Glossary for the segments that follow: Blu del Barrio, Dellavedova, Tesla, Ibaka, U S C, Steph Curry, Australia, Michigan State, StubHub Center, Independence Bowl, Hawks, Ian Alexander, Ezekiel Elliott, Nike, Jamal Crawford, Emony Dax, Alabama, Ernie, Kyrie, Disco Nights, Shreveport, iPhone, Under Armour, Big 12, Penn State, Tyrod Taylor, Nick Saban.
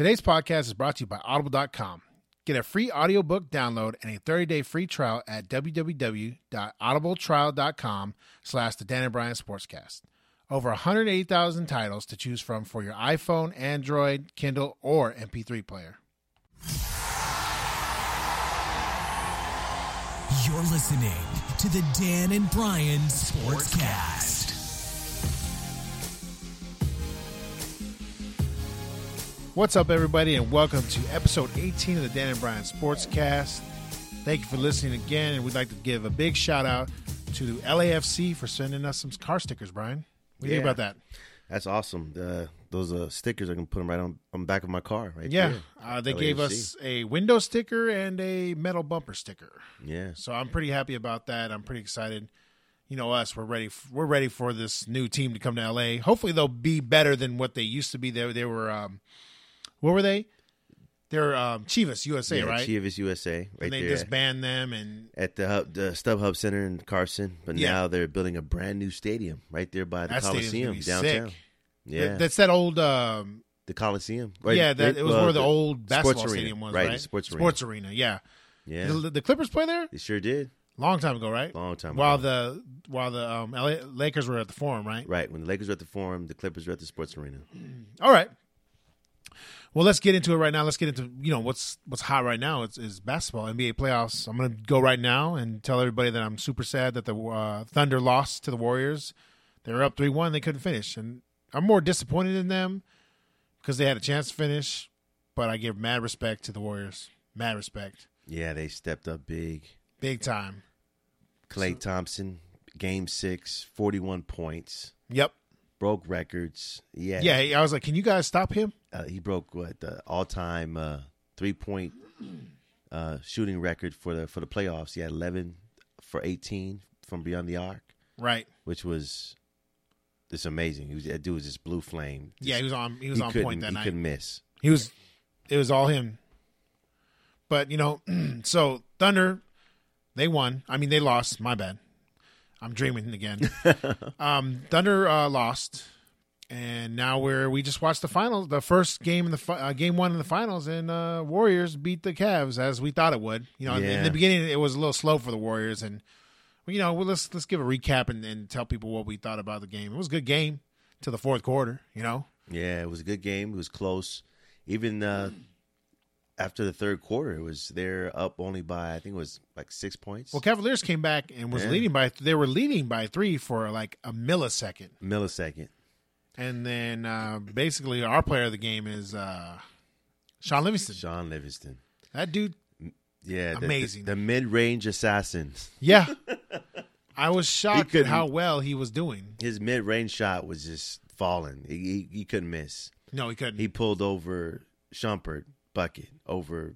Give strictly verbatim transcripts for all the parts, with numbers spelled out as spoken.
Today's podcast is brought to you by Audible dot com. Get a free audiobook download and a thirty-day free trial at www.audible trial dot com slash the Dan and Brian Sportscast. Over one hundred eighty thousand titles to choose from for your iPhone, Android, Kindle, or M P three player. You're listening to the Dan and Brian Sportscast. What's up, everybody, and welcome to episode eighteen of the Dan and Brian Sportscast. Thank you for listening again, and we'd like to give a big shout-out to L A F C for sending us some car stickers, Brian. What do you yeah. think about that? That's awesome. Uh, those uh, stickers, I can put them right on, on the back of my car. Right yeah, there. Uh, they L A F C gave us a window sticker and a metal bumper sticker. Yeah. So I'm pretty happy about that. I'm pretty excited. You know us, we're ready. F- we're ready for this new team to come to L A. Hopefully, they'll be better than what they used to be. They, they were... Um, What were they? They're um, Chivas U S A, yeah, right? Chivas U S A, right and they there. They disband them and at the hub, the StubHub Center in Carson, but yeah. now they're building a brand new stadium right there by the that Coliseum downtown. Sick. Yeah, that, that's that old um, the Coliseum. Right? Yeah, that, it was well, where the, the old basketball arena, stadium was, right? right? The sports, sports arena. arena, yeah, yeah. The, the Clippers play there. They sure did. Long time ago, right? Long time ago. While the while the um, L A, Lakers were at the Forum, right? Right. When the Lakers were at the Forum, the Clippers were at the sports arena. All right. Well, let's get into it right now. Let's get into, you know, what's what's hot right now is, is basketball, N B A playoffs. I'm going to go right now and tell everybody that I'm super sad that the uh, Thunder lost to the Warriors. They were up three one. They couldn't finish. And I'm more disappointed in them because they had a chance to finish, but I give mad respect to the Warriors. Mad respect. Yeah, they stepped up big. Big time. Klay so, Thompson, game six, forty-one points. Yep. Broke records. Yeah. Yeah, I was like, can you guys stop him? Uh, he broke what the all-time uh, three-point uh, shooting record for the for the playoffs. He had eleven for eighteen from beyond the arc. Right. Which was this amazing. He was, that dude was just blue flame. Just, yeah, he was on he was he on point that he night. He couldn't miss. He was it was all him. But, you know, so Thunder, they won. I mean, they lost. My bad. I'm dreaming again. um, Thunder uh, lost, and now we're we just watched the finals, the first game in the fi- uh, game one in the finals, and uh, Warriors beat the Cavs as we thought it would. You know, yeah. in, in the beginning it was a little slow for the Warriors, and you know, well, let's let's give a recap and, and tell people what we thought about the game. It was a good game till the fourth quarter. You know, yeah, it was a good game. It was close, even uh, after the third quarter, it was they're up only by I think it was like six points. Well, Cavaliers came back and was yeah. leading by they were leading by three for like a millisecond. Millisecond, and then uh, basically our player of the game is uh, Sean Livingston. Sean Livingston, that dude, yeah, amazing. The, the, the mid-range assassin. Yeah, I was shocked at how well he was doing. His mid-range shot was just falling. He, he he couldn't miss. No, he couldn't. He pulled over Shumpert. Bucket over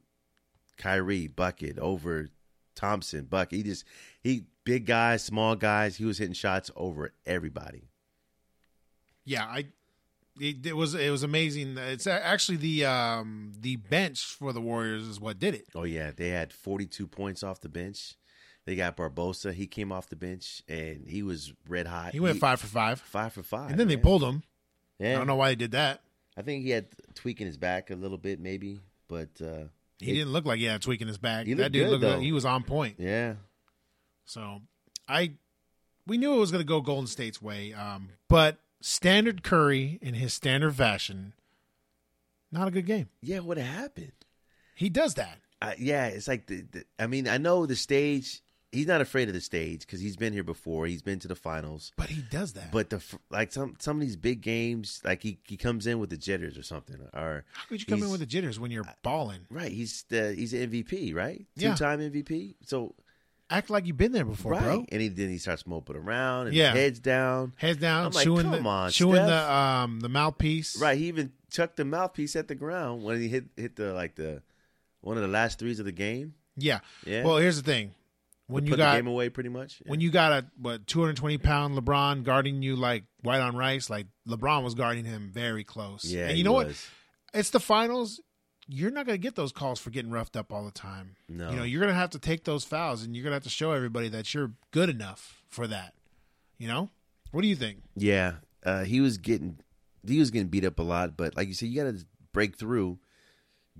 Kyrie, bucket over Thompson, bucket. He just he big guys, small guys. He was hitting shots over everybody. Yeah, I it, it was it was amazing. It's actually the um, the bench for the Warriors is what did it. Oh yeah, they had forty-two points off the bench. They got Barbosa. He came off the bench and he was red hot. He went he, five for five, five for five, and then man. they pulled him. Yeah, I don't know why they did that. I think he had a tweak in his back a little bit, maybe, but uh, he it, didn't look like he had a tweak in his back. That dude good, looked though. like he was on point. Yeah. So I, we knew it was going to go Golden State's way, um, but standard Curry in his standard fashion, not a good game. Yeah, what happened? He does that. Uh, yeah, it's like the, the. I mean, I know the stage. He's not afraid of the stage because he's been here before. He's been to the finals, but he does that. But the like some some of these big games, like he, he comes in with the jitters or something. Or how could you come in with the jitters when you're balling? Right, he's the he's an M V P, right? Yeah. Two time M V P. So act like you've been there before, right. bro. And he, then he starts moping around and yeah. heads down, heads down, I'm chewing like, come the on, chewing Steph. the um the mouthpiece. Right, he even chucked the mouthpiece at the ground when he hit hit the like the one of the last threes of the game. Yeah. Yeah. Well, here's the thing. When you put got, the game away, pretty much. Yeah. When you got a what two hundred twenty pound LeBron guarding you like white on rice, like LeBron was guarding him very close. Yeah, and you know was. what? It's the finals. You're not going to get those calls for getting roughed up all the time. No, you know you're going to have to take those fouls, and you're going to have to show everybody that you're good enough for that. You know, what do you think? Yeah, uh, he was getting he was getting beat up a lot, but like you said, you got to break through.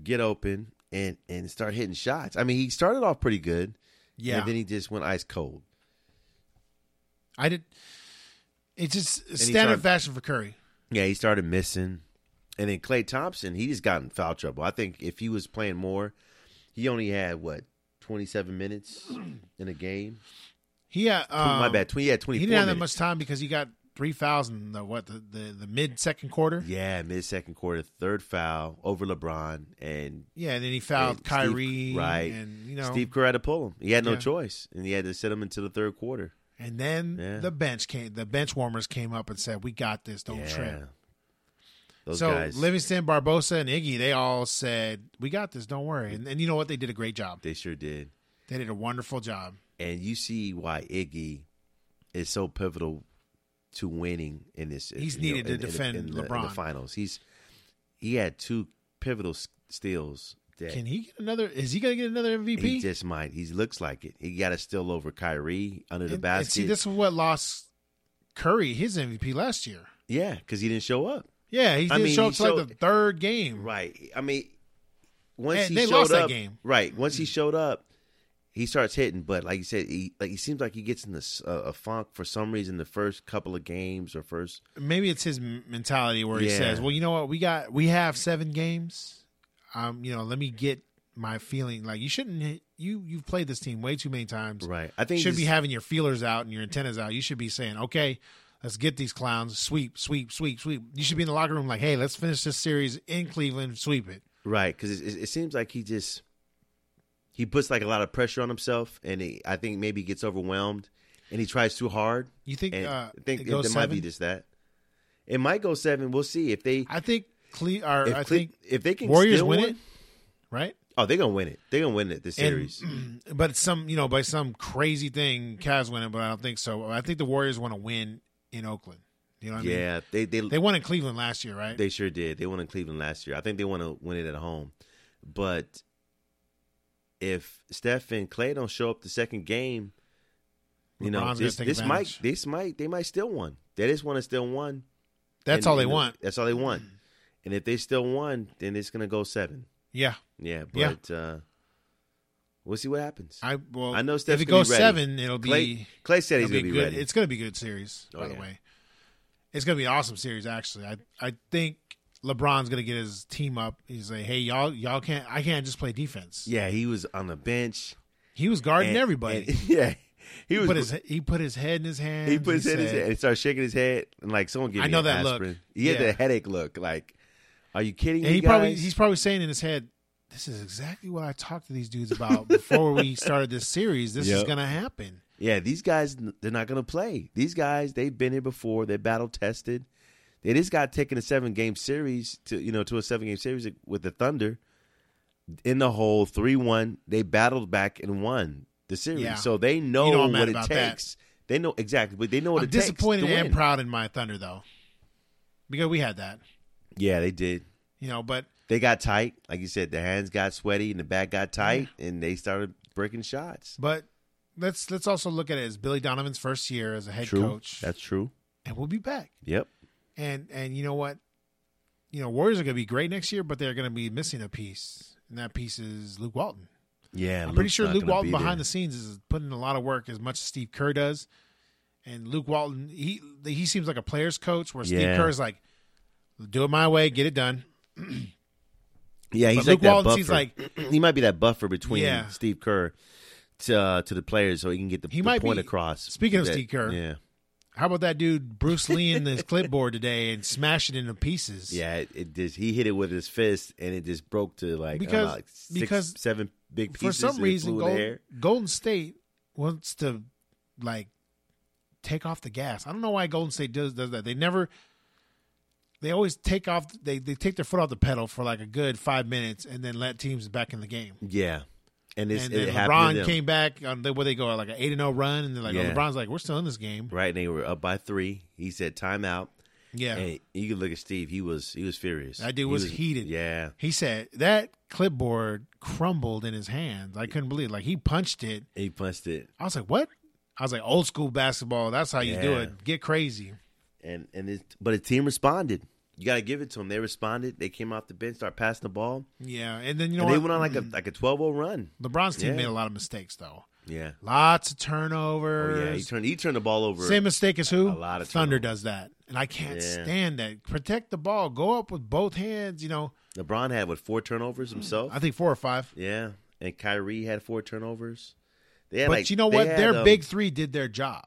get open and and start hitting shots. I mean, he started off pretty good. Yeah. And then he just went ice cold. I did. It's just standard fashion for Curry. Yeah, he started missing. And then Klay Thompson, he just got in foul trouble. I think if he was playing more, he only had, what, twenty-seven minutes in a game? He had, um, My bad. He had twenty-four minutes. He didn't have minutes. that much time because he got three fouls in the, what, the, the, the mid-second quarter? Yeah, mid-second quarter, third foul over LeBron. and Yeah, and then he fouled Kyrie. Steve, right. And, you know, Steve Kerr had to pull him. He had no yeah. choice, and he had to sit him until the third quarter. And then yeah. the bench came. The bench warmers came up and said, "We got this. Don't yeah. trip." Those so guys. Livingston, Barbosa, and Iggy, they all said, "We got this. Don't worry." And, and you know what? They did a great job. They sure did. They did a wonderful job. And you see why Iggy is so pivotal to winning in this. He's needed know, to in, defend in the, in LeBron the, in the finals. He's he had two pivotal steals. That Can he get another? Is he going to get another M V P? He just might. He looks like it. He got a steal over Kyrie under and, the basket. And see, this is what lost Curry his M V P last year. Yeah, because he didn't show up. Yeah, he didn't I mean, show up until like the third game. Right. I mean, once and he they showed lost up, that game. Right. Once he showed up, he starts hitting. But like you said, he like he seems like he gets in this, uh, a funk for some reason the first couple of games or first. Maybe it's his mentality where yeah. he says, "Well, you know what? We got we have seven games." Um, you know, let me get my feeling. Like you shouldn't. Hit, you you've played this team way too many times, right? I think you should just be having your feelers out and your antennas out. You should be saying, "Okay, let's get these clowns. Sweep, sweep, sweep, sweep." You should be in the locker room like, "Hey, let's finish this series in Cleveland. Sweep it." Right, because it, it, it seems like he just he puts like a lot of pressure on himself, and he, I think maybe he gets overwhelmed, and he tries too hard. You think? Uh, I think it, it, it might be just that. It micle go seven. We'll see if they. I think. Cle- or if I Cle- think if they can Warriors win one, it, right? Oh, they're gonna win it. They're gonna win it this series. And, but it's some, you know, by some crazy thing, Cavs win it, but I don't think so. I think the Warriors want to win in Oakland. You know what yeah, I mean? Yeah, they, they they won in Cleveland last year, right? They sure did. They won in Cleveland last year. I think they want to win it at home. But if Steph and Clay don't show up the second game, you LeBron's know, this, this might this might they might still won. They just want to still won. That's and, all they you know, want. That's all they want. And if they still won, then it's going to go seven. Yeah. Yeah, but yeah. Uh, we'll see what happens. I well, I know Steph's if it goes seven, it'll be Clay, Clay said he's going to be good, ready. It's going to be a good series, oh, by yeah. the way. It's going to be an awesome series, actually. I I think LeBron's going to get his team up. He's like, hey, y'all y'all can't – I can't just play defense. Yeah, he was on the bench. He was guarding and, everybody. And, yeah. He, he was, put his he put his head in his hands. He put his he head said, in his hand. He started shaking his head. And, like, someone gave me I know that aspirin. Look. He had yeah. the headache look, like – Are you kidding me, he guys? Probably, he's probably saying in his head, this is exactly what I talked to these dudes about before we started this series. This yep. is going to happen. Yeah, these guys, they're not going to play. These guys, they've been here before. They're battle-tested. They just got taken a seven-game series to you know to a seven-game series with the Thunder. In the hole, three one, they battled back and won the series. Yeah. So they know, you know what it takes. That. They know exactly, but they know what I'm it takes. I'm disappointed and proud in my Thunder, though, because we had that. Yeah, they did. You know, but they got tight. Like you said, the hands got sweaty and the back got tight, yeah. and they started breaking shots. But let's let's also look at it as Billy Donovan's first year as a head true. coach. That's true. And we'll be back. Yep. And and you know what? You know, Warriors are going to be great next year, but they're going to be missing a piece, and that piece is Luke Walton. Yeah, I'm Luke's pretty sure Luke Walton be behind there. the scenes is putting in a lot of work as much as Steve Kerr does. And Luke Walton, he he seems like a player's coach, where Steve yeah. Kerr is like, do it my way, get it done. yeah, he's like, that buffer. he's like he might be that buffer between yeah. Steve Kerr to uh, to the players, so he can get the, the point be, across. Speaking of that, Steve Kerr, yeah, how about that dude Bruce Lee in his clipboard today and smash it into pieces? Yeah, it, it just, he hit it with his fist and it just broke to like, because, I don't know, like six, because seven big pieces. For some reason, Gold, Golden State wants to like take off the gas. I don't know why Golden State does does that. They never. They always take off. They they take their foot off the pedal for like a good five minutes, and then let teams back in the game. Yeah, and, it's, and then it LeBron to them. came back. Um, they, where they go like an eight and zero run, and they're like, yeah. oh, LeBron's like, we're still in this game, right? And they were up by three. He said timeout. Yeah, and you can look at Steve. He was he was furious. That dude was, was heated. Yeah, he said that clipboard crumbled in his hands. I couldn't believe it. Like he punched it. He punched it. I was like, what? I was like, old school basketball. That's how you yeah. do it. Get crazy. And and it, but the team responded. you got to give it to them. They responded. They came off the bench, started passing the ball. Yeah, and then you know and what? They went on like a like a twelve oh run. LeBron's team yeah. made a lot of mistakes though. Yeah, lots of turnovers. Oh, yeah, he turned he turned the ball over. Same mistake as who? A lot of Thunder turnovers. Does that, and I can't yeah. stand that. Protect the ball. Go up with both hands. You know, LeBron had what four turnovers himself? I think four or five. Yeah, and Kyrie had four turnovers. They had but like, you know what? Had, their um, big three did their job.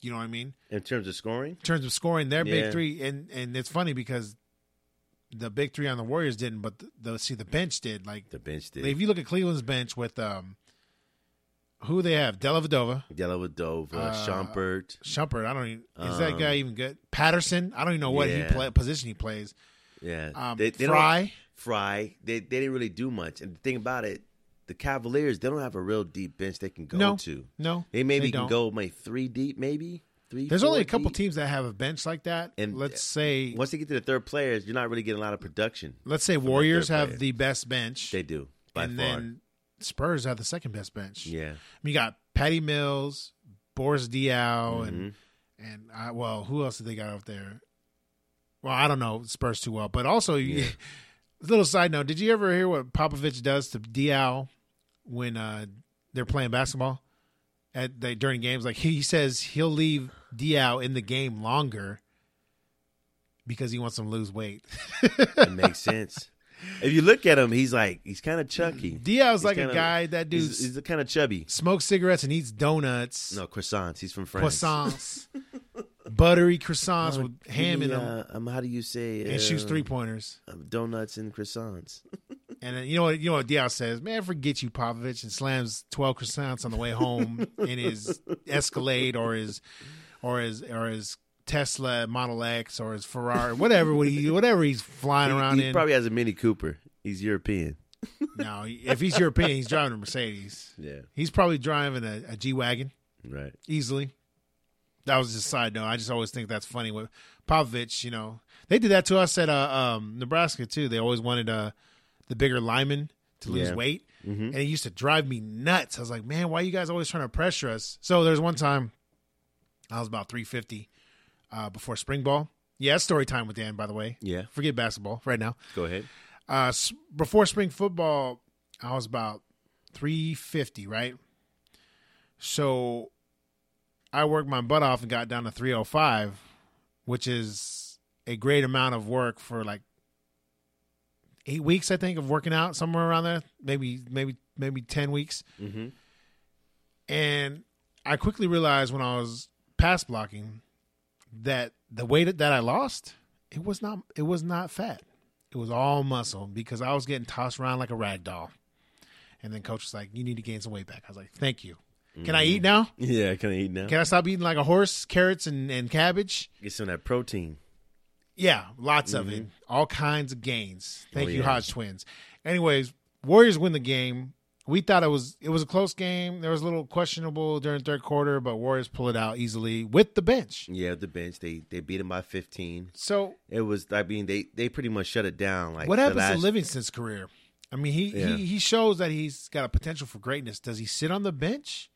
You know what I mean? In terms of scoring? In terms of scoring, their yeah. big three. And, and it's funny because the big three on the Warriors didn't, but the, the see, the bench did. Like The bench did. Like, if you look at Cleveland's bench with um, who they have, Dellavedova. Dellavedova, uh, Shumpert. Shumpert, I don't even – is um, that guy even good? Patterson, I don't even know what yeah. he play, position he plays. Yeah. Um, they, they Fry. Fry. They, they didn't really do much. And the thing about it, the Cavaliers, they don't have a real deep bench they can go no, to. No, they maybe they can go maybe three deep, maybe three. There's only a couple deep. teams that have a bench like that. And let's say once they get to the third players, you're not really getting a lot of production. Let's say Warriors the have player. the best bench. They do, by and far. Then Spurs have the second best bench. Yeah, I mean, you got Patty Mills, Boris Diaw, mm-hmm. and and I, well, who else did they got out there? Well, I don't know Spurs too well, but also yeah. little side note: did you ever hear what Popovich does to Diaw? When uh, they're playing basketball at the, during games, like he says he'll leave Diaw in the game longer because he wants him to lose weight. It makes sense. If you look at him, he's like he's kind of chunky. Diaw's like kinda, a guy that dude. He's, he's kind of chubby. Smokes cigarettes and eats donuts. No croissants. He's from France. Croissants, buttery croissants no, with ham he, in them. Uh, um, how do you say? And uh, shoots three pointers. Um, donuts and croissants. And then, you know what you know what Diaw says? Man, forget you, Popovich, and slams twelve croissants on the way home in his Escalade or his or his or his Tesla Model X or his Ferrari, whatever whatever he's flying he, around he in. He probably has a Mini Cooper. He's European. No, if he's European, he's driving a Mercedes. Yeah, he's probably driving a, a G wagon. Right, easily. That was just a side note. I just always think that's funny with Popovich. You know, they did that to us at uh, um, Nebraska too. They always wanted a. Uh, the bigger lineman to lose yeah. weight. Mm-hmm. And it used to drive me nuts. I was like, man, why are you guys always trying to pressure us? So there's one time I was about three fifty uh, before spring ball. Yeah, it's story time with Dan, by the way. Yeah. Forget basketball right now. Go ahead. Uh, before spring football, I was about three fifty, right? So I worked my butt off and got down to three oh five, which is a great amount of work for like Eight weeks, I think, of working out somewhere around there, maybe, maybe, maybe ten weeks. Mm-hmm. And I quickly realized when I was pass blocking that the weight that I lost, it was not, it was not fat. It was all muscle because I was getting tossed around like a rag doll. And then coach was like, "You need to gain some weight back." I was like, "Thank you." Can mm-hmm. I eat now? Yeah, can I eat now? Can I stop eating like a horse, carrots and, and cabbage? Get some of that protein. Yeah, lots mm-hmm. of it. All kinds of gains. Thank oh, you, yeah. Hodge twins. Anyways, Warriors win the game. We thought it was it was a close game. There was a little questionable during the third quarter, but Warriors pull it out easily with the bench. Yeah, the bench. They they beat them by fifteen. So it was. I mean, they, they pretty much shut it down. Like what happens last... to Livingston's career? I mean, he, yeah. he he shows that he's got a potential for greatness. Does he sit on the bench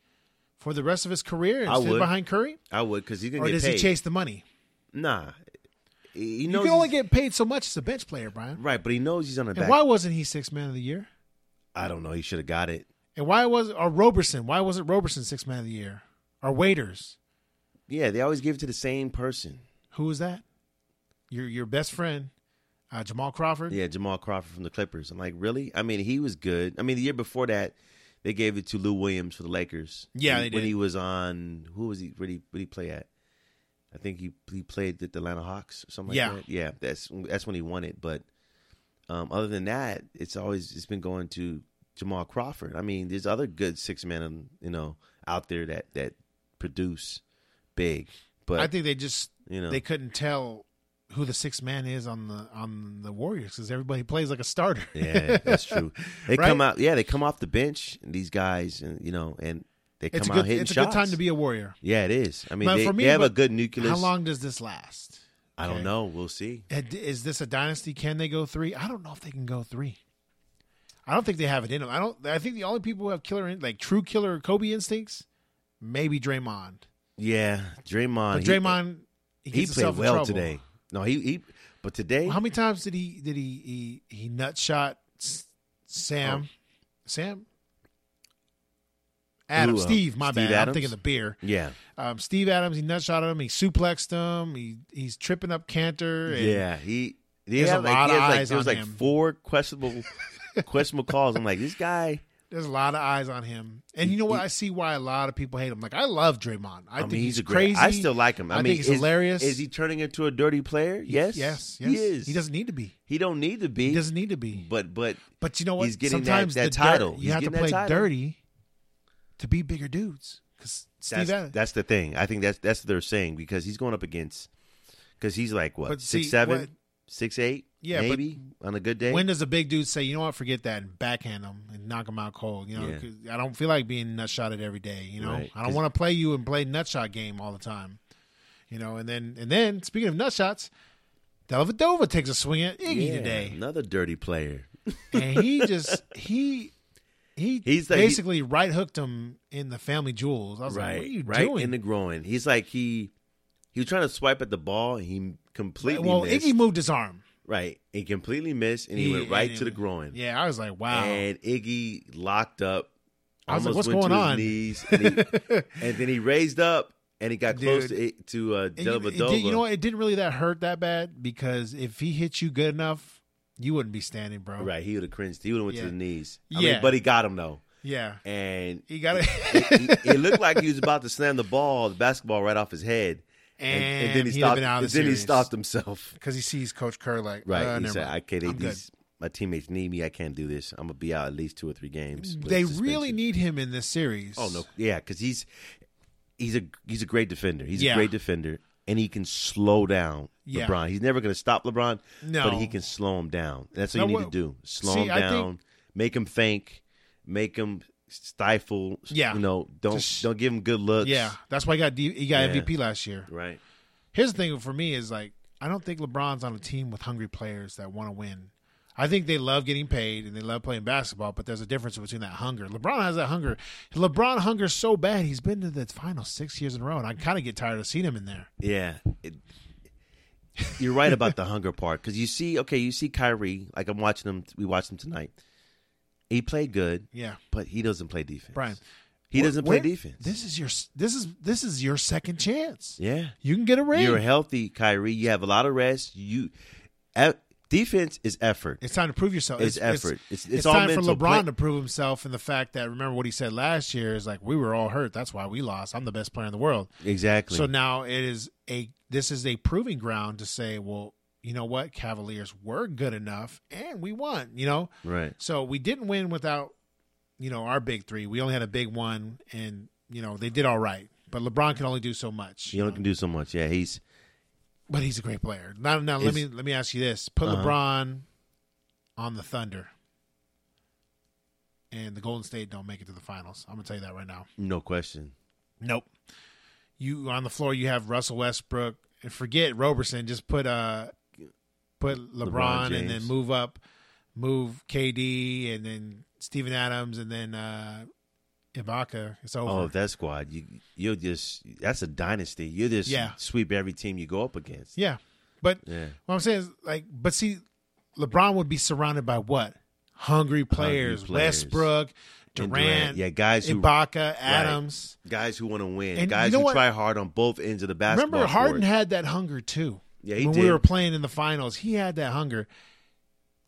for the rest of his career and sit behind Curry? I would, because he can get paid. Or does he chase the money? Nah. He knows you can only get paid so much as a bench player, Brian. Right, but he knows he's on the back. And why wasn't he sixth man of the year? I don't know. He should have got it. And why was or Roberson? Why wasn't Roberson sixth man of the year? Or waiters? Yeah, they always give it to the same person. Who is that? Your your best friend, uh, Jamal Crawford. Yeah, Jamal Crawford from the Clippers. I'm like, really? I mean, he was good. I mean, the year before that, they gave it to Lou Williams for the Lakers. Yeah, when, they did. When he was on, who was he? Where did he, where did he play at? I think he he played the Atlanta Hawks or something yeah. like that. Yeah, that's that's when he won it. But um, other than that, it's always it's been going to Jamal Crawford. I mean, there's other good six men, you know, out there that, that produce big. But I think they just you know they couldn't tell who the sixth man is on the on the Warriors because everybody plays like a starter. Yeah, that's true. They right? come out, yeah, they come off the bench. And these guys, and you know, and. They come it's a, good, out hitting it's a shots. Good time to be a Warrior. Yeah, it is. I mean, they, me, they have a good nucleus. How long does this last? Okay. I don't know. We'll see. Is this a dynasty? Can they go three? I don't know if they can go three. I don't think they have it in them. I don't. I think the only people who have killer, like true killer Kobe instincts, maybe Draymond. Yeah, Draymond. But Draymond, he, he, he played well trouble. today. No, he, he But today, how many times did he did he he, he nut shot Sam? Oh. Sam? Adam, Ooh, Steve, my Steve bad. Adams? I'm thinking the beer. Yeah. Um, Steve Adams, he nut shot him. He suplexed him. He he's tripping up Cantor. And yeah. He, he has a like, lot of like, eyes there was on like him. Four questionable questionable calls. I'm like, this guy. There's a lot of eyes on him. And you know what? He, I see why a lot of people hate him. Like, I love Draymond. I, I think mean, he's, he's crazy. Great. I still like him. I, I mean, think he's is, hilarious. Is he turning into a dirty player? Yes. Yes. Yes. He is. He doesn't need to be. He don't need to be. He doesn't need to be. But but but you know what? He's getting Sometimes that, that title. Dirt, you have to play dirty to be bigger dudes. Because Steve Adams. That's the thing. I think that's that's what they're saying, because he's going up against – because he's like, what, six seven? Six eight, yeah, maybe on a good day. When does a big dude say, you know what, forget that and backhand him and knock him out cold? You know, yeah. 'Cause I don't feel like being nutshotted every day. You know, right. I don't want to play you and play nutshot game all the time. You know, and then and then speaking of nutshots, Dellavedova takes a swing at Iggy yeah, today. Another dirty player, and he just he he he's like, basically he, right hooked him in the family jewels. I was right, like, what are you right doing? In the groin. He's like he. He was trying to swipe at the ball, and he completely well, missed. Well, Iggy moved his arm. Right. He completely missed, and he, he went right he, to the groin. Yeah, I was like, wow. And Iggy locked up. I was like, what's going on? Knees, and, he, and then he raised up, and he got Dude. close to, to uh, Dellavedova. You know what? It didn't really that hurt that bad, because if he hit you good enough, you wouldn't be standing, bro. Right. He would have cringed. He would have went yeah. to the knees. I yeah. mean, but he got him, though. Yeah. And he got it. it, it, it looked like he was about to slam the ball, the basketball, right off his head. And, and, and then he stopped. Been out of and then he stopped himself because he sees Coach Kerr like right. Uh, he said, "I can't. These, my teammates need me. I can't do this. I'm gonna be out at least two or three games." They really need him in this series. Oh no, yeah, because he's he's a he's a great defender. He's yeah. a great defender, and he can slow down yeah. LeBron. He's never gonna stop LeBron, no. but he can slow him down. That's what no, you need well, to do: slow see, him down, think, make him think, make him. Stifle, yeah. You know, don't Just, don't give him good looks. Yeah, that's why he got D, he got yeah. M V P last year. Right. Here's the thing for me is like I don't think LeBron's on a team with hungry players that want to win. I think they love getting paid and they love playing basketball, but there's a difference between that hunger. LeBron has that hunger. LeBron hungers so bad he's been to the finals six years in a row, and I kind of get tired of seeing him in there. Yeah, it, you're right about the hunger part because you see, okay, you see Kyrie. Like I'm watching him. We watched him tonight. He played good, yeah, but he doesn't play defense. Brian, he wh- doesn't play where, defense. This is your this is this is your second chance. Yeah, you can get a ring. You're healthy, Kyrie. You have a lot of rest. You uh, defense is effort. It's time to prove yourself. It's, it's effort. It's, it's, it's, it's all time mental. For LeBron play- to prove himself. And the fact that remember what he said last year is like we were all hurt. That's why we lost. I'm the best player in the world. Exactly. So now it is a this is a proving ground to say, well. You know what? Cavaliers were good enough, and we won, you know? Right. So we didn't win without, you know, our big three. We only had a big one, and, you know, they did all right. But LeBron can only do so much. He only know? can do so much, yeah. He's But he's a great player. Now, now let me let me ask you this. Put uh-huh. LeBron on the Thunder, and the Golden State don't make it to the finals. I'm going to tell you that right now. No question. Nope. You on the floor, you have Russell Westbrook. And forget Roberson. Just put uh, – Put LeBron, LeBron and then move up, move K D and then Steven Adams and then uh, Ibaka. It's over. Oh, that squad! You you'll just that's a dynasty. You just yeah. sweep every team you go up against. Yeah, but yeah. what I'm saying is like, but see, LeBron would be surrounded by what? Hungry players, Hungry players. Westbrook, Durant, Durant, yeah, guys who Ibaka, Adams, right. guys who want to win, and guys you know who what? try hard on both ends of the basketball. Remember, Harden court. had that hunger too. Yeah, he when did. we were playing in the finals, he had that hunger,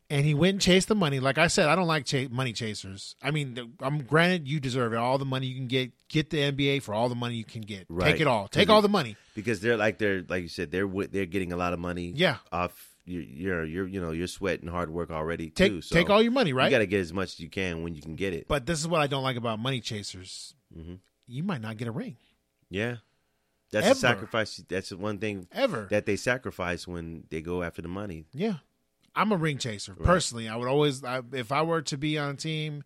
and he went and chased the money. Like I said, I don't like ch- money chasers. I mean, I'm granted you deserve it, all the money you can get. Get the N B A for all the money you can get. Right. Take it all. Take all the money because they're like they're like you said they're they're getting a lot of money. Yeah, off your your, your you know your sweat and hard work already. Take too, so take all your money. Right, you got to get as much as you can when you can get it. But this is what I don't like about money chasers. Mm-hmm. You might not get a ring. Yeah. That's ever. a sacrifice. That's the one thing ever that they sacrifice when they go after the money. Yeah, I'm a ring chaser right. personally. I would always, I, if I were to be on a team,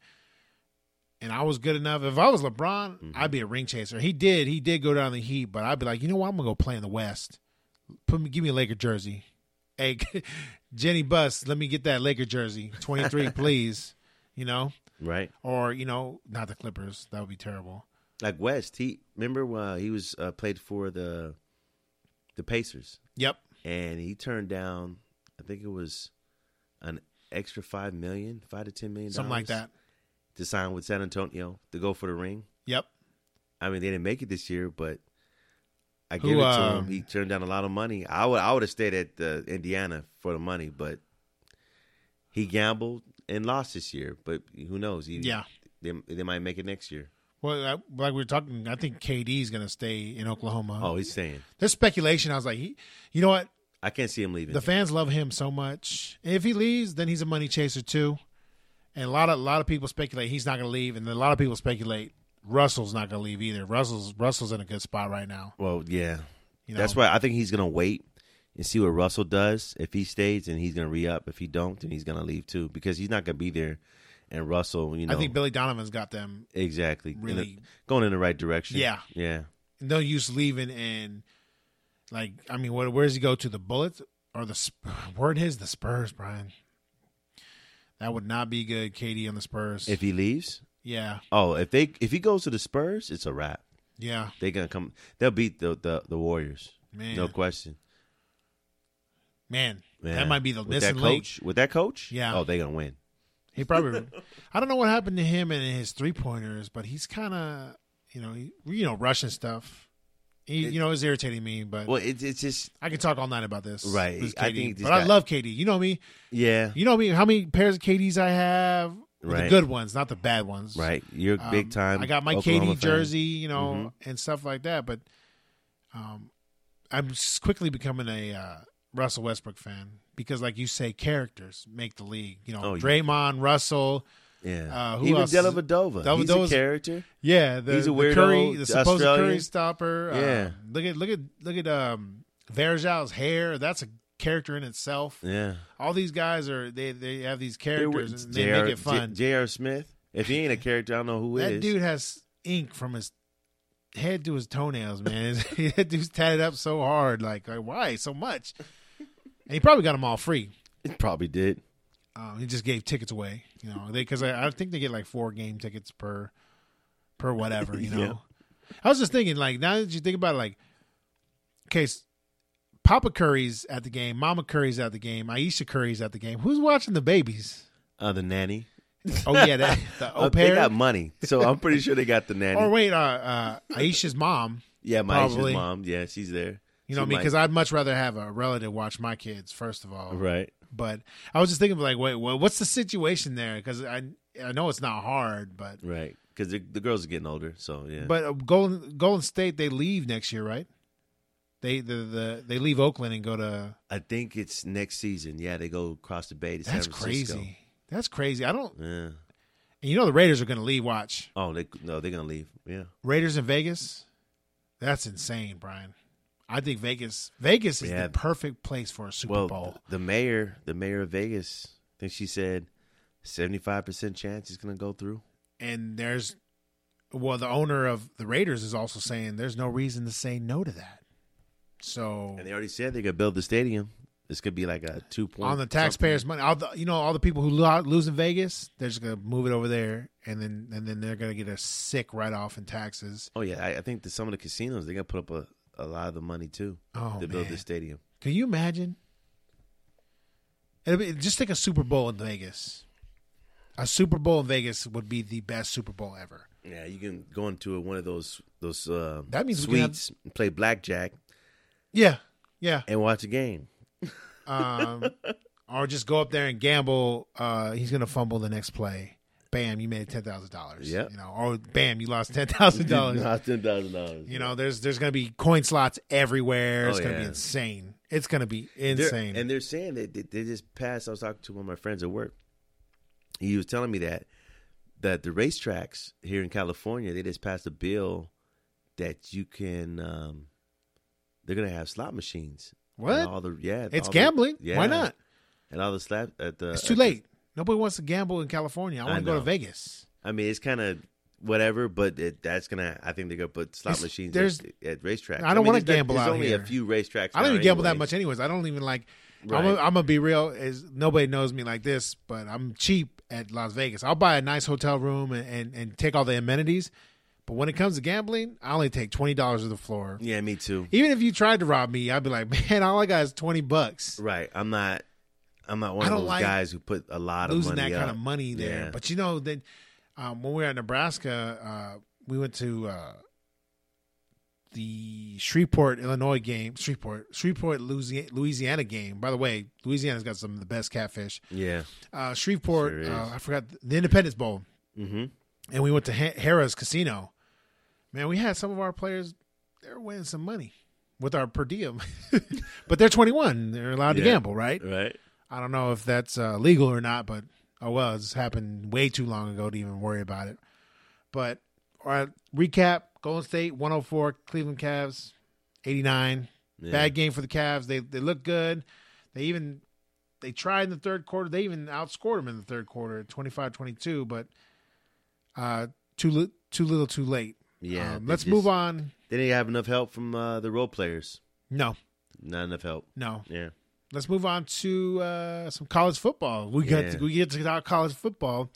and I was good enough. If I was LeBron, mm-hmm. I'd be a ring chaser. He did, he did go down the Heat, but I'd be like, you know what? I'm gonna go play in the West. Put me, give me a Laker jersey. Hey, Jenny Buss, let me get that Laker jersey, twenty-three, please. You know, right? Or you know, not the Clippers. That would be terrible. Like West, he remember uh, he was uh, played for the the Pacers. Yep, and he turned down I think it was an extra five million, five to ten million, something like that, to sign with San Antonio to go for the ring. Yep. I mean, they didn't make it this year, but I gave Who, it to um, him. He turned down a lot of money. I would, I would have stayed at uh, Indiana for the money, but he gambled and lost this year. But who knows? He, yeah, they they might make it next year. Well, I, like we were talking, I think K D is going to stay in Oklahoma. Oh, he's staying. There's speculation. I was like, he, you know what? I can't see him leaving. The fans love him so much. If he leaves, then he's a money chaser too. And a lot of a lot of people speculate he's not going to leave, and a lot of people speculate Russell's not going to leave either. Russell's Russell's in a good spot right now. Well, yeah, you know? That's why I think he's going to wait and see what Russell does. If he stays, then he's going to re-up. If he don't, then he's going to leave too, because he's not going to be there. And Russell, you know, I think Billy Donovan's got them exactly really in the, going in the right direction. Yeah, yeah. No use leaving, and like I mean, where, where does he go to? The Bullets or the word is the Spurs, Brian. That would not be good, K D on the Spurs. If he leaves. Yeah. Oh, if they if he goes to the Spurs, it's a wrap. Yeah. They're gonna come. They'll beat the the, the Warriors. Man. No question. Man, Man, that might be the with that coach. Late. With that coach, yeah. Oh, they're gonna win. He probably. I don't know what happened to him and his three pointers, but he's kind of you know he, you know rushing stuff. He, it, you know, it's irritating me, but well, it, it's just I could talk all night about this. Right. This K D, I think, but got, I love K D. You know me. Yeah. You know me. How many pairs of K Ds I have? Right. The good ones, not the bad ones. Right. You're um, big time. I got my Oklahoma K D jersey, fan. You know, mm-hmm. and stuff like that. But um, I'm quickly becoming a uh, Russell Westbrook fan because, like you say, characters make the league. You know, oh, Draymond, yeah. Russell. Yeah. Uh, who Even Dellavedova. He's a character. Yeah. The, He's a weirdo. The, Curry, the supposed Australian. Curry stopper. Yeah. Uh, look at look at look at um, Vergeau's hair. That's a character in itself. Yeah. All these guys are they they have these characters and they make it fun. J R Smith. If he ain't a character, I don't know who is. That dude has ink from his head to his toenails, man. That dude's tatted up so hard. Like, like why so much? And he probably got them all free. He probably did. Um, he just gave tickets away, you know, they because I, I think they get like four game tickets per per whatever, you know. Yeah. I was just thinking, like, now that you think about it, like, okay. Papa Curry's at the game. Mama Curry's at the game. Aisha Curry's at the game. Who's watching the babies? Uh, the nanny. Oh, yeah. That, the au pair. They got money, so I'm pretty sure they got the nanny. Or wait, uh, uh, Aisha's mom. Yeah, my probably. Aisha's mom. Yeah, she's there. You she know what I mean? Because I'd much rather have a relative watch my kids, first of all. Right. But I was just thinking, like, wait, well, what's the situation there? Because I, I know it's not hard, but. Right, because the, the girls are getting older, so, yeah. But Golden, Golden State, they leave next year, right? They the, the they leave Oakland and go to. I think it's next season. Yeah, they go across the bay to San Francisco. That's crazy. That's crazy. I don't. Yeah. And you know the Raiders are going to leave. Watch. Oh, they no, they're going to leave. Yeah. Raiders in Vegas. That's insane, Brian. I think Vegas. Vegas is yeah. the perfect place for a Super well, Bowl. The mayor, the mayor of Vegas, I think she said, seventy-five percent chance he's going to go through. And there's, well, the owner of the Raiders is also saying there's no reason to say no to that. So and they already said they could build the stadium. This could be like a two point on the taxpayers' something. Money. All the, you know, all the people who lo- lose in Vegas, they're just gonna move it over there, and then and then they're gonna get a sick write off in taxes. Oh yeah, I, I think that some of the casinos they're gonna put up a, a lot of the money too oh, to build man. the stadium. Can you imagine? It'll be, just take a Super Bowl in Vegas. A Super Bowl in Vegas would be the best Super Bowl ever. Yeah, you can go into one of those those uh, that means suites, we have- and play blackjack. Yeah, yeah, and watch a game, um, or just go up there and gamble. Uh, he's gonna fumble the next play. Bam, you made ten thousand dollars. Yeah, you know, or bam, you lost ten thousand dollars. Lost ten thousand dollars. You know, there's there's gonna be coin slots everywhere. It's oh, gonna yeah. be insane. It's gonna be insane. They're, and they're saying that they, they just passed. I was talking to one of my friends at work. He was telling me that that the racetracks here in California, they just passed a bill that you can. Um, They're gonna have slot machines. What? All the, yeah, it's all gambling. The, yeah. Why not? And all the slap at the. It's too late. The, Nobody wants to gamble in California. I want I to go to Vegas. I mean, it's kind of whatever, but it, that's gonna. I think they're gonna put slot it's, machines at, at racetracks. I don't I mean, want to gamble out here. There's only a few racetracks. I don't even gamble anyways. that much, anyways. I don't even like. Right. I'm, I'm gonna be real. Is nobody knows me like this, but I'm cheap at Las Vegas. I'll buy a nice hotel room and and, and take all the amenities. But when it comes to gambling, I only take twenty dollars to the floor. Yeah, me too. Even if you tried to rob me, I'd be like, man, all I got is twenty bucks. Right. I'm not I'm not one of those like guys who put a lot of money losing that up. kind of money there. Yeah. But you know, then um, when we were at Nebraska, uh, we went to uh, the Shreveport, Illinois game. Shreveport, Shreveport, Louisiana game. By the way, Louisiana's got some of the best catfish. Yeah, uh, Shreveport. Sure uh, I forgot the Independence Bowl. Mm-hmm. And we went to ha- Harrah's Casino. Man, we had some of our players. They're winning some money with our per diem, but they're twenty-one. They're allowed yeah. to gamble, right? Right. I don't know if that's uh, legal or not, but oh well, it's happened way too long ago to even worry about it. But all right, recap: Golden State one oh four, Cleveland Cavs eighty-nine. Yeah. Bad game for the Cavs. They they look good. They even they tried in the third quarter. They even outscored them in the third quarter, twenty-five twenty-two. But uh, too li- too little, too late. Yeah. Um, let's just move on. They didn't have enough help from uh, the role players. No. Not enough help. No. Yeah. Let's move on to uh, some college football. We yeah. get to, we get to talk college football,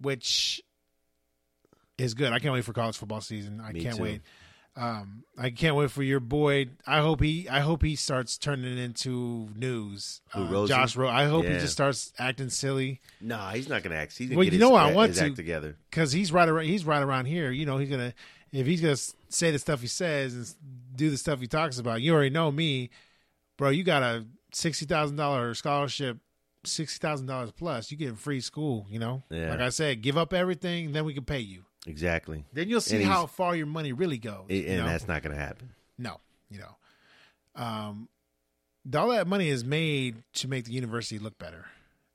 which is good. I can't wait for college football season. I Me can't too. wait. Um, I can't wait for your boy. I hope he. I hope he starts turning into news. Who, uh, Josh Rosen. I hope yeah. he just starts acting silly. No, nah, he's not going to act. He's going well, to get you know his, I want his to, act together because he's right around. He's right around here. You know, he's gonna if he's gonna say the stuff he says and do the stuff he talks about. You already know me, bro. You got a sixty thousand dollar scholarship, sixty thousand dollars plus. You getting free school. You know, yeah. like I said, give up everything, then we can pay you. Exactly. Then you'll see and how far your money really goes. It, and know? That's not going to happen. No, you know, um, all that money is made to make the university look better.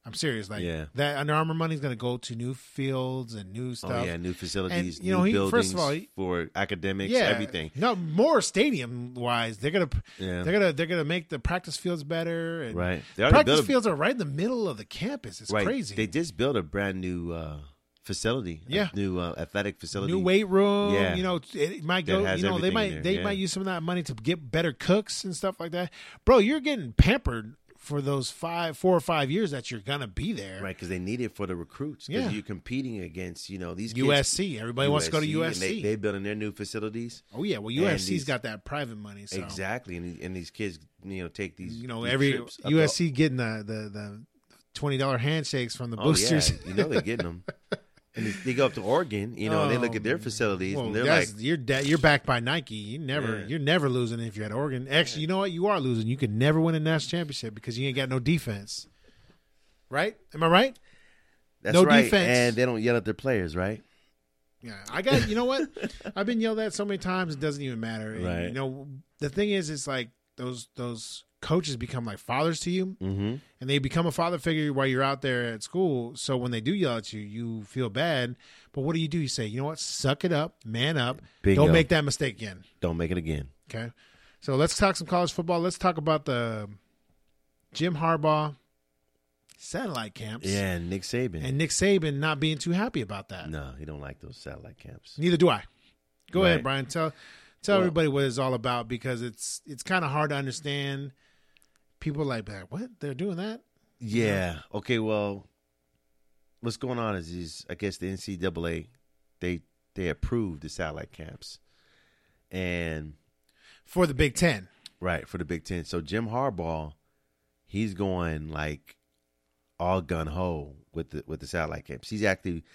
I'm serious. Like yeah. that Under Armour money is going to go to new fields and new stuff. Oh yeah, new facilities, and, you new know, he, buildings first of all, he, for academics, yeah, everything. No more stadium wise. They're gonna, yeah. they're gonna, they're gonna make the practice fields better. And right. They practice a, fields are right in the middle of the campus. It's right. crazy. They just built a brand new. Uh, Facility, yeah, new uh, athletic facility, new weight room. Yeah. You know, it might go. You know, they might they yeah. might use some of that money to get better cooks and stuff like that. Bro, you're getting pampered for those five, four or five years that you're gonna be there, right? Because they need it for the recruits. Yeah, you're competing against you know these kids, U S C. Everybody U S C, wants to go to U S C. They, they're building their new facilities. Oh yeah, well U S C's these, got that private money, so. Exactly. And, and these kids, you know, take these. You know, these every U S C up. Getting the the, the twenty dollar handshakes from the boosters. Oh, yeah. You know they're getting them. And they go up to Oregon, you know, oh, and they look at their facilities, well, and they're like, "You're da- you're backed by Nike. You never, yeah. you're never losing if you're at Oregon. Actually, yeah. you know what? You are losing. You can never win a national championship because you ain't got no defense, right? Am I right? That's no right. defense, and they don't yell at their players, right? Yeah, I got. You know what? I've been yelled at so many times; it doesn't even matter. And, right? You know, the thing is, it's like those those coaches become like fathers to you, mm-hmm. and they become a father figure while you're out there at school. So when they do yell at you, you feel bad. But what do you do? You say, you know what? Suck it up, man up. Bingo. Don't make that mistake again. Don't make it again. Okay. So let's talk some college football. Let's talk about the Jim Harbaugh satellite camps. Yeah, and Nick Saban. And Nick Saban not being too happy about that. No, he don't like those satellite camps. Neither do I. Go right. ahead, Brian. Tell tell well, everybody what it's all about because it's it's kind of hard to understand. People like that. What? They're doing that? Yeah. Okay, well, what's going on is, is I guess the N C double A, they they approved the satellite camps. And for the Big Ten. Right, for the Big Ten. So Jim Harbaugh, he's going like all gung-ho with the with the satellite camps. He's actually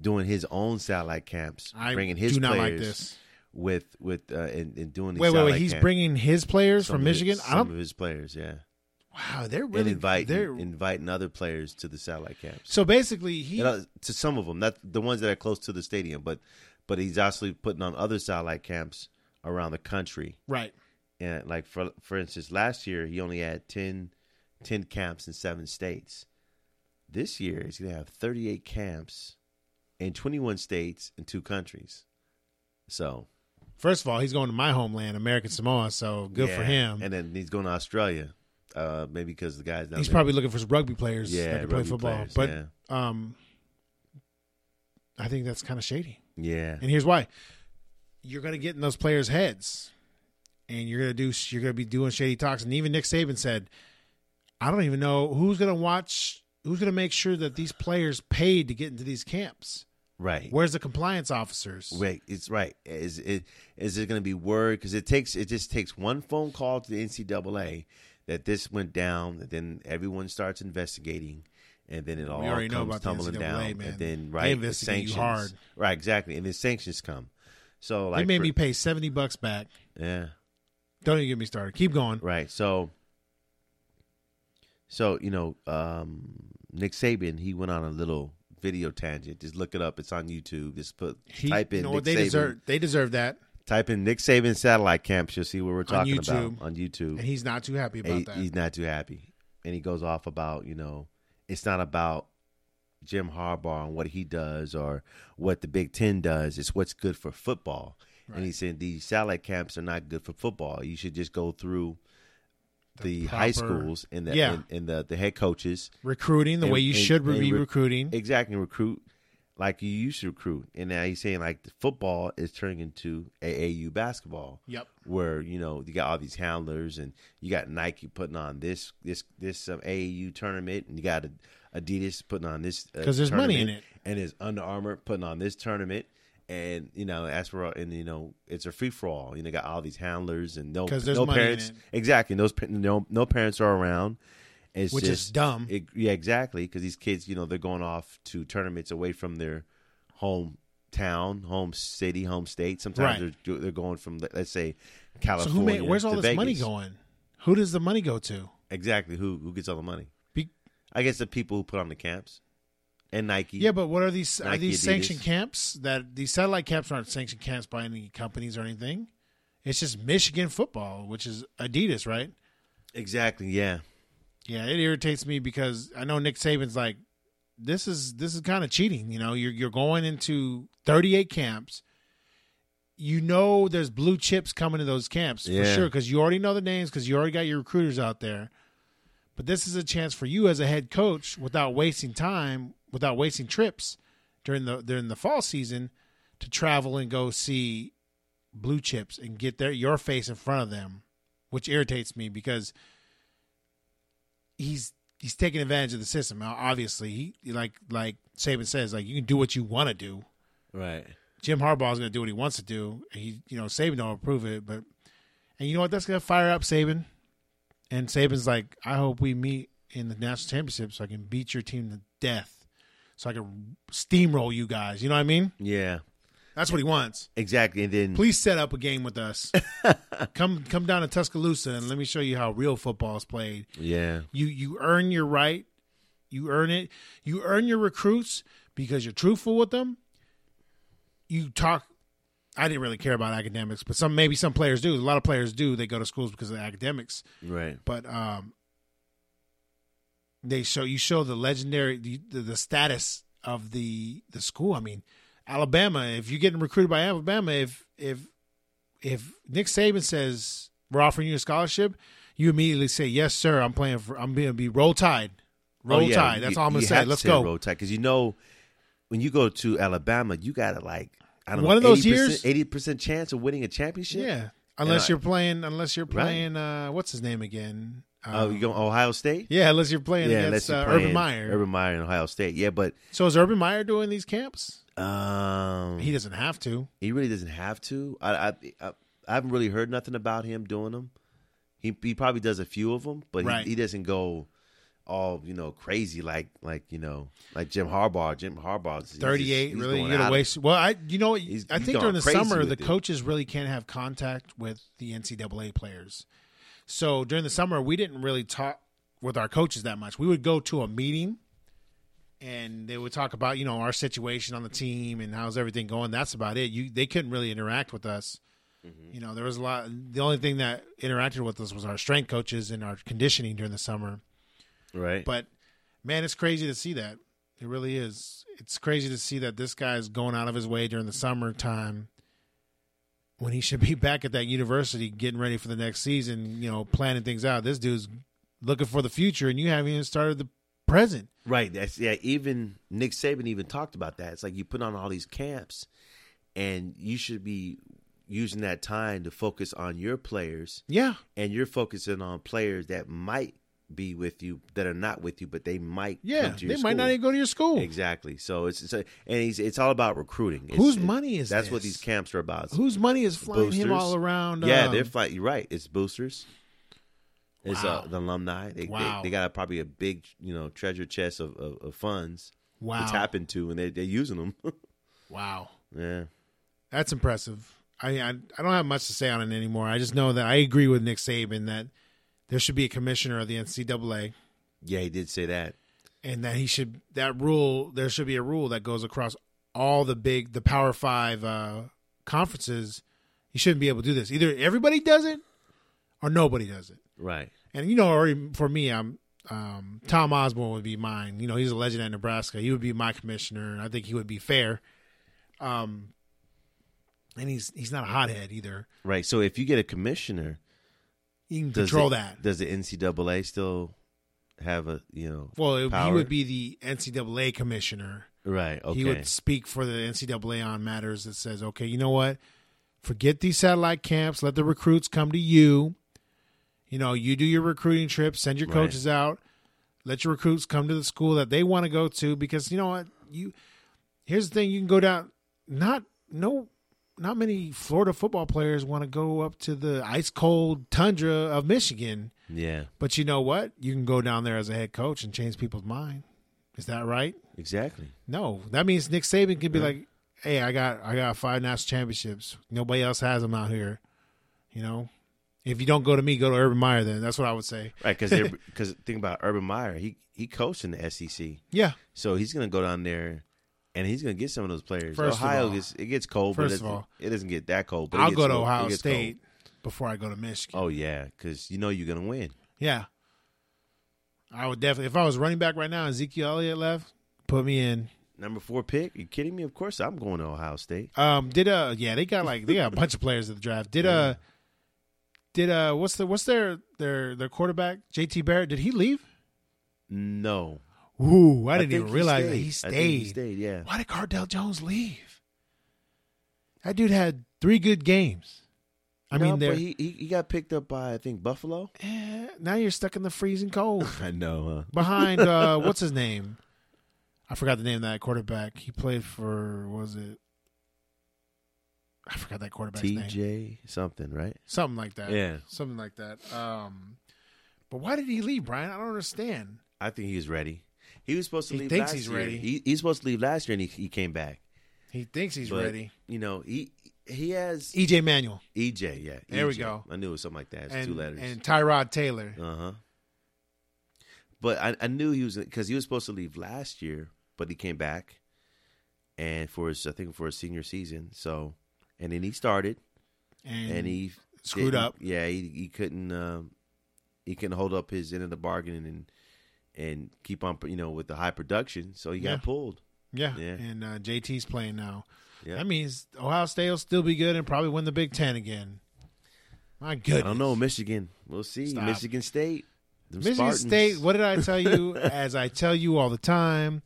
doing his own satellite camps, I bringing his do not players. Like this. With with uh, and, and doing these wait, wait, wait. He's camps. Bringing his players some from Michigan. His, some I don't... of his players, yeah. Wow, they're really and inviting they're... inviting other players to the satellite camps. So basically, he and, uh, to some of them, not the ones that are close to the stadium, but but he's actually putting on other satellite camps around the country, right? And like for for instance, last year he only had ten, ten camps in seven states. This year he's going to have thirty-eight camps in twenty-one states and two countries. So. First of all, he's going to my homeland, American Samoa, so good yeah. for him. And then he's going to Australia, uh, maybe because the guys down he's there. Probably looking for some rugby players yeah, that can play football. Players, but yeah. um, I think that's kind of shady. Yeah. And here's why. You're going to get in those players' heads, and you're going to do. You're going to be doing shady talks. And even Nick Saban said, I don't even know who's going to watch, who's going to make sure that these players paid to get into these camps. Right. Where's the compliance officers? Wait, it's right. Is it is it going to be word? Because it takes it just takes one phone call to the N C double A that this went down, and then everyone starts investigating, and then it all comes tumbling down, and then right the sanctions, hard. Right, exactly, and then sanctions come. So like they made for, me pay seventy bucks back. Yeah, don't even get me started. Keep going. Right, so, so you know, um, Nick Saban, he went on a little video tangent. Just look it up; it's on YouTube. Just put he, type in. You know, Nick they Saban. deserve they deserve that. Type in Nick Saban satellite camps. You'll see what we're talking on about on YouTube. And he's not too happy about he, that. He's not too happy. And he goes off about, you know, it's not about Jim Harbaugh and what he does or what the Big Ten does. It's what's good for football. Right. And he said these satellite camps are not good for football. You should just go through the, the proper, high schools and the, yeah. and, and the, the head coaches. Recruiting the and, way you and, should and, be and re- recruiting. Exactly. Recruit. Like you used to recruit. And now he's saying like the football is turning into A A U basketball. Yep. Where, you know, you got all these handlers and you got Nike putting on this this this um, A A U tournament, and you got Adidas putting on this uh, Because there's money in it. And there's Under Armour putting on this tournament. And, you know, as for, and, you know, it's a free for all. You know, got all these handlers and no, no parents. Exactly. Those, no, no parents are around. It's Which just, is dumb. It, yeah, exactly. Because these kids, you know, they're going off to tournaments away from their hometown, home city, home state. Sometimes right. they're they're going from, let's say, California. So who made, where's all this Vegas. money going? Who does the money go to? Exactly. Who who gets all the money? Be- I guess the people who put on the camps and Nike. Yeah, but what are these? Nike, are these Adidas. sanctioned camps? That these satellite camps aren't sanctioned camps by any companies or anything. It's just Michigan football, which is Adidas, right? Exactly. Yeah. Yeah, it irritates me because I know Nick Saban's like, this is this is kind of cheating. You know, you're you're going into thirty-eight camps. You know, there's blue chips coming to those camps yeah. for sure because you already know the names because you already got your recruiters out there. But this is a chance for you as a head coach, without wasting time, without wasting trips during the during the fall season, to travel and go see blue chips and get their your face in front of them, which irritates me because. He's he's taking advantage of the system. Now, obviously, he like like Saban says, like you can do what you want to do. Right. Jim Harbaugh is going to do what he wants to do. He, you know, Saban don't approve it, but and you know what? That's going to fire up Saban. And Saban's like, I hope we meet in the national championship so I can beat your team to death, so I can steamroll you guys. You know what I mean? Yeah. That's what he wants. Exactly. And then please set up a game with us. come come down to Tuscaloosa and let me show you how real football is played. Yeah. You you earn your right. You earn it. You earn your recruits because you're truthful with them. You talk. I didn't really care about academics, but some maybe some players do. A lot of players do. They go to schools because of the academics. Right. But um, they show you show the legendary the, the, the status of the the school. I mean. Alabama, if you're getting recruited by Alabama, if if if Nick Saban says we're offering you a scholarship, you immediately say yes, sir. I'm playing for. I'm going to be roll tide, roll oh, yeah. tide. That's you, all I'm going to say. Let's say go roll tide because you know when you go to Alabama, you got to like I don't one know, of those years, eighty percent chance of winning a championship. Yeah, unless and, you're playing, unless you're playing. Right. Uh, what's his name again? Oh, uh, you go Ohio State? Yeah, unless you're playing yeah, against you're uh, playing Urban Meyer. Urban Meyer in Ohio State. Yeah, but so is Urban Meyer doing these camps? Um, he doesn't have to. He really doesn't have to. I I, I, I haven't really heard nothing about him doing them. He he probably does a few of them, but right. he, he doesn't go all you know crazy like like you know like Jim Harbaugh. Jim Harbaugh's thirty-eight. He's, really, he's you're gonna waste. Of, well, I you know he's, I he's think during the summer the it. coaches really can't have contact with the N C double A players. So during the summer, we didn't really talk with our coaches that much. We would go to a meeting, and they would talk about, you know, our situation on the team and how's everything going. That's about it. You they couldn't really interact with us. Mm-hmm. You know, there was a lot. The only thing that interacted with us was our strength coaches and our conditioning during the summer. Right. But, man, it's crazy to see that. It really is. It's crazy to see that this guy is going out of his way during the summertime. When he should be back at that university getting ready for the next season, you know, planning things out. This dude's looking for the future, and you haven't even started the present. Right. That's, yeah. Even Nick Saban even talked about that. It's like you put on all these camps, and you should be using that time to focus on your players. Yeah. And you're focusing on players that might be with you, that are not with you, but they might yeah, come to your they school. Might not even go to your school. Exactly. So it's, it's a, and he's, it's all about recruiting. It's, Whose it, money is that's this? What these camps are about. Whose money is flying boosters. Him all around? Yeah, um, they're flying. You're right. It's boosters. It's wow. uh, the alumni. They, wow. they they got a, probably a big, you know, treasure chest of, of, of funds wow. to tap into, and they they're using them. Wow. Yeah. That's impressive. I, I I don't have much to say on it anymore. I just know that I agree with Nick Saban that there should be a commissioner of the N C double A. Yeah, he did say that. And that he should that rule there should be a rule that goes across all the big the Power Five uh, conferences. He shouldn't be able to do this. Either everybody does it or nobody does it. Right. And you know, or for me, I'm um, Tom Osborne would be mine. You know, he's a legend at Nebraska. He would be my commissioner, and I think he would be fair. Um And he's he's not a hothead either. Right. So if you get a commissioner, you can control does it, that. Does the N C double A still have a, you know, well, it, he would be the N C double A commissioner. Right. Okay. He would speak for the N C double A on matters that says, okay, you know what? Forget these satellite camps. Let the recruits come to you. You know, you do your recruiting trips. Send your coaches right. out. Let your recruits come to the school that they want to go to because, you know what? You Here's the thing. You can go down. Not – no – Not many Florida football players want to go up to the ice-cold tundra of Michigan. Yeah. But you know what? You can go down there as a head coach and change people's mind. Is that right? Exactly. No. That means Nick Saban can be right. like, hey, I got I got five national championships. Nobody else has them out here. You know? If you don't go to me, go to Urban Meyer then. That's what I would say. Right, because think about Urban Meyer. He, he coached in the S E C. Yeah. So he's going to go down there. And he's going to get some of those players. First Ohio, all, gets, it gets cold, but it, all, it doesn't get that cold. But I'll go to cold, Ohio State cold. Before I go to Michigan. Oh, yeah, because you know you're going to win. Yeah. I would definitely – if I was running back right now and Ezekiel Elliott left, put me in. Number four pick? You kidding me? Of course I'm going to Ohio State. Um, did uh, yeah, they got like they got a bunch of players at the draft. Did uh, did uh, what's the what's their their their quarterback, J T Barrett? Did he leave? No. Ooh, I, I didn't even realize he that he stayed. I think he stayed, yeah. Why did Cardell Jones leave? That dude had three good games. I no, mean, but he, he got picked up by, I think, Buffalo. Eh, now you're stuck in the freezing cold. I know, huh? Behind, uh, what's his name? I forgot the name of that quarterback. He played for, was it? I forgot that quarterback's T J name. T J something, right? Something like that. Yeah. Something like that. Um, but why did he leave, Brian? I don't understand. I think he was ready. He was supposed to he leave thinks last he's year. Ready. He, he's supposed to leave last year, and he, he came back. He thinks he's but, ready. You know, he he has E J Manuel. E J, yeah, there E J. We go. I knew it was something like that. It's and, two letters. And Tyrod Taylor. Uh huh. But I, I knew he was because he was supposed to leave last year, but he came back, and for his I think for his senior season. So, and then he started, and, and he screwed up. Yeah, he he couldn't um, he couldn't hold up his end of the bargain and. And keep on, you know, with the high production, so he yeah. got pulled. Yeah, yeah. And uh, J T's playing now. Yeah. That means Ohio State will still be good and probably win the Big Ten again. My goodness. I don't know, Michigan. We'll see. Stop. Michigan State. Michigan Spartans. State, what did I tell you? As I tell you all the time,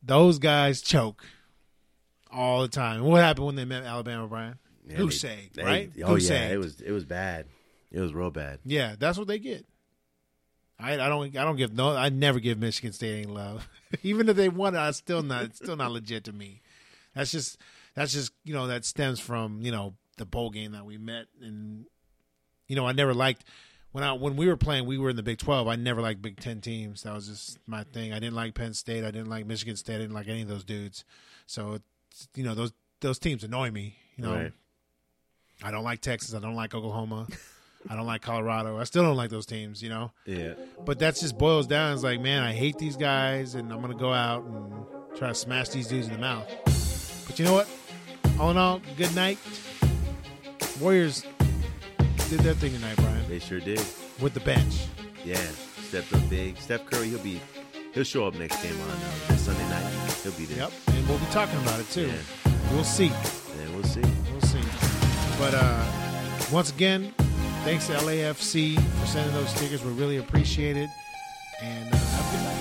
those guys choke all the time. What happened when they met Alabama, Brian? Yeah, Goose they, egg, they, right? Oh, Goose yeah, egg. It was, it was bad. It was real bad. Yeah, that's what they get. I, I don't. I don't give no. I never give Michigan State any love, even if they won. I still not. It's still not legit to me. That's just. That's just. You know. That stems from you know the bowl game that we met, and you know I never liked when I when we were playing. We were in the Big twelve. I never liked Big Ten teams. That was just my thing. I didn't like Penn State. I didn't like Michigan State. I didn't like any of those dudes. So it's, you know those those teams annoy me. You know, right. I don't like Texas. I don't like Oklahoma. I don't like Colorado. I still don't like those teams, you know? Yeah. But that just boils down. It's like, man, I hate these guys, and I'm going to go out and try to smash these dudes in the mouth. But you know what? All in all, good night. Warriors did their thing tonight, Brian. They sure did. With the bench. Yeah. Stepped up big. Steph Curry, he'll be, he'll show up next game on uh, Sunday night. He'll be there. Yep. And we'll be talking about it, too. Yeah. We'll see. Yeah, we'll see. We'll see. But uh, once again, thanks to L A F C for sending those stickers. We really appreciate it. And uh, have a good night.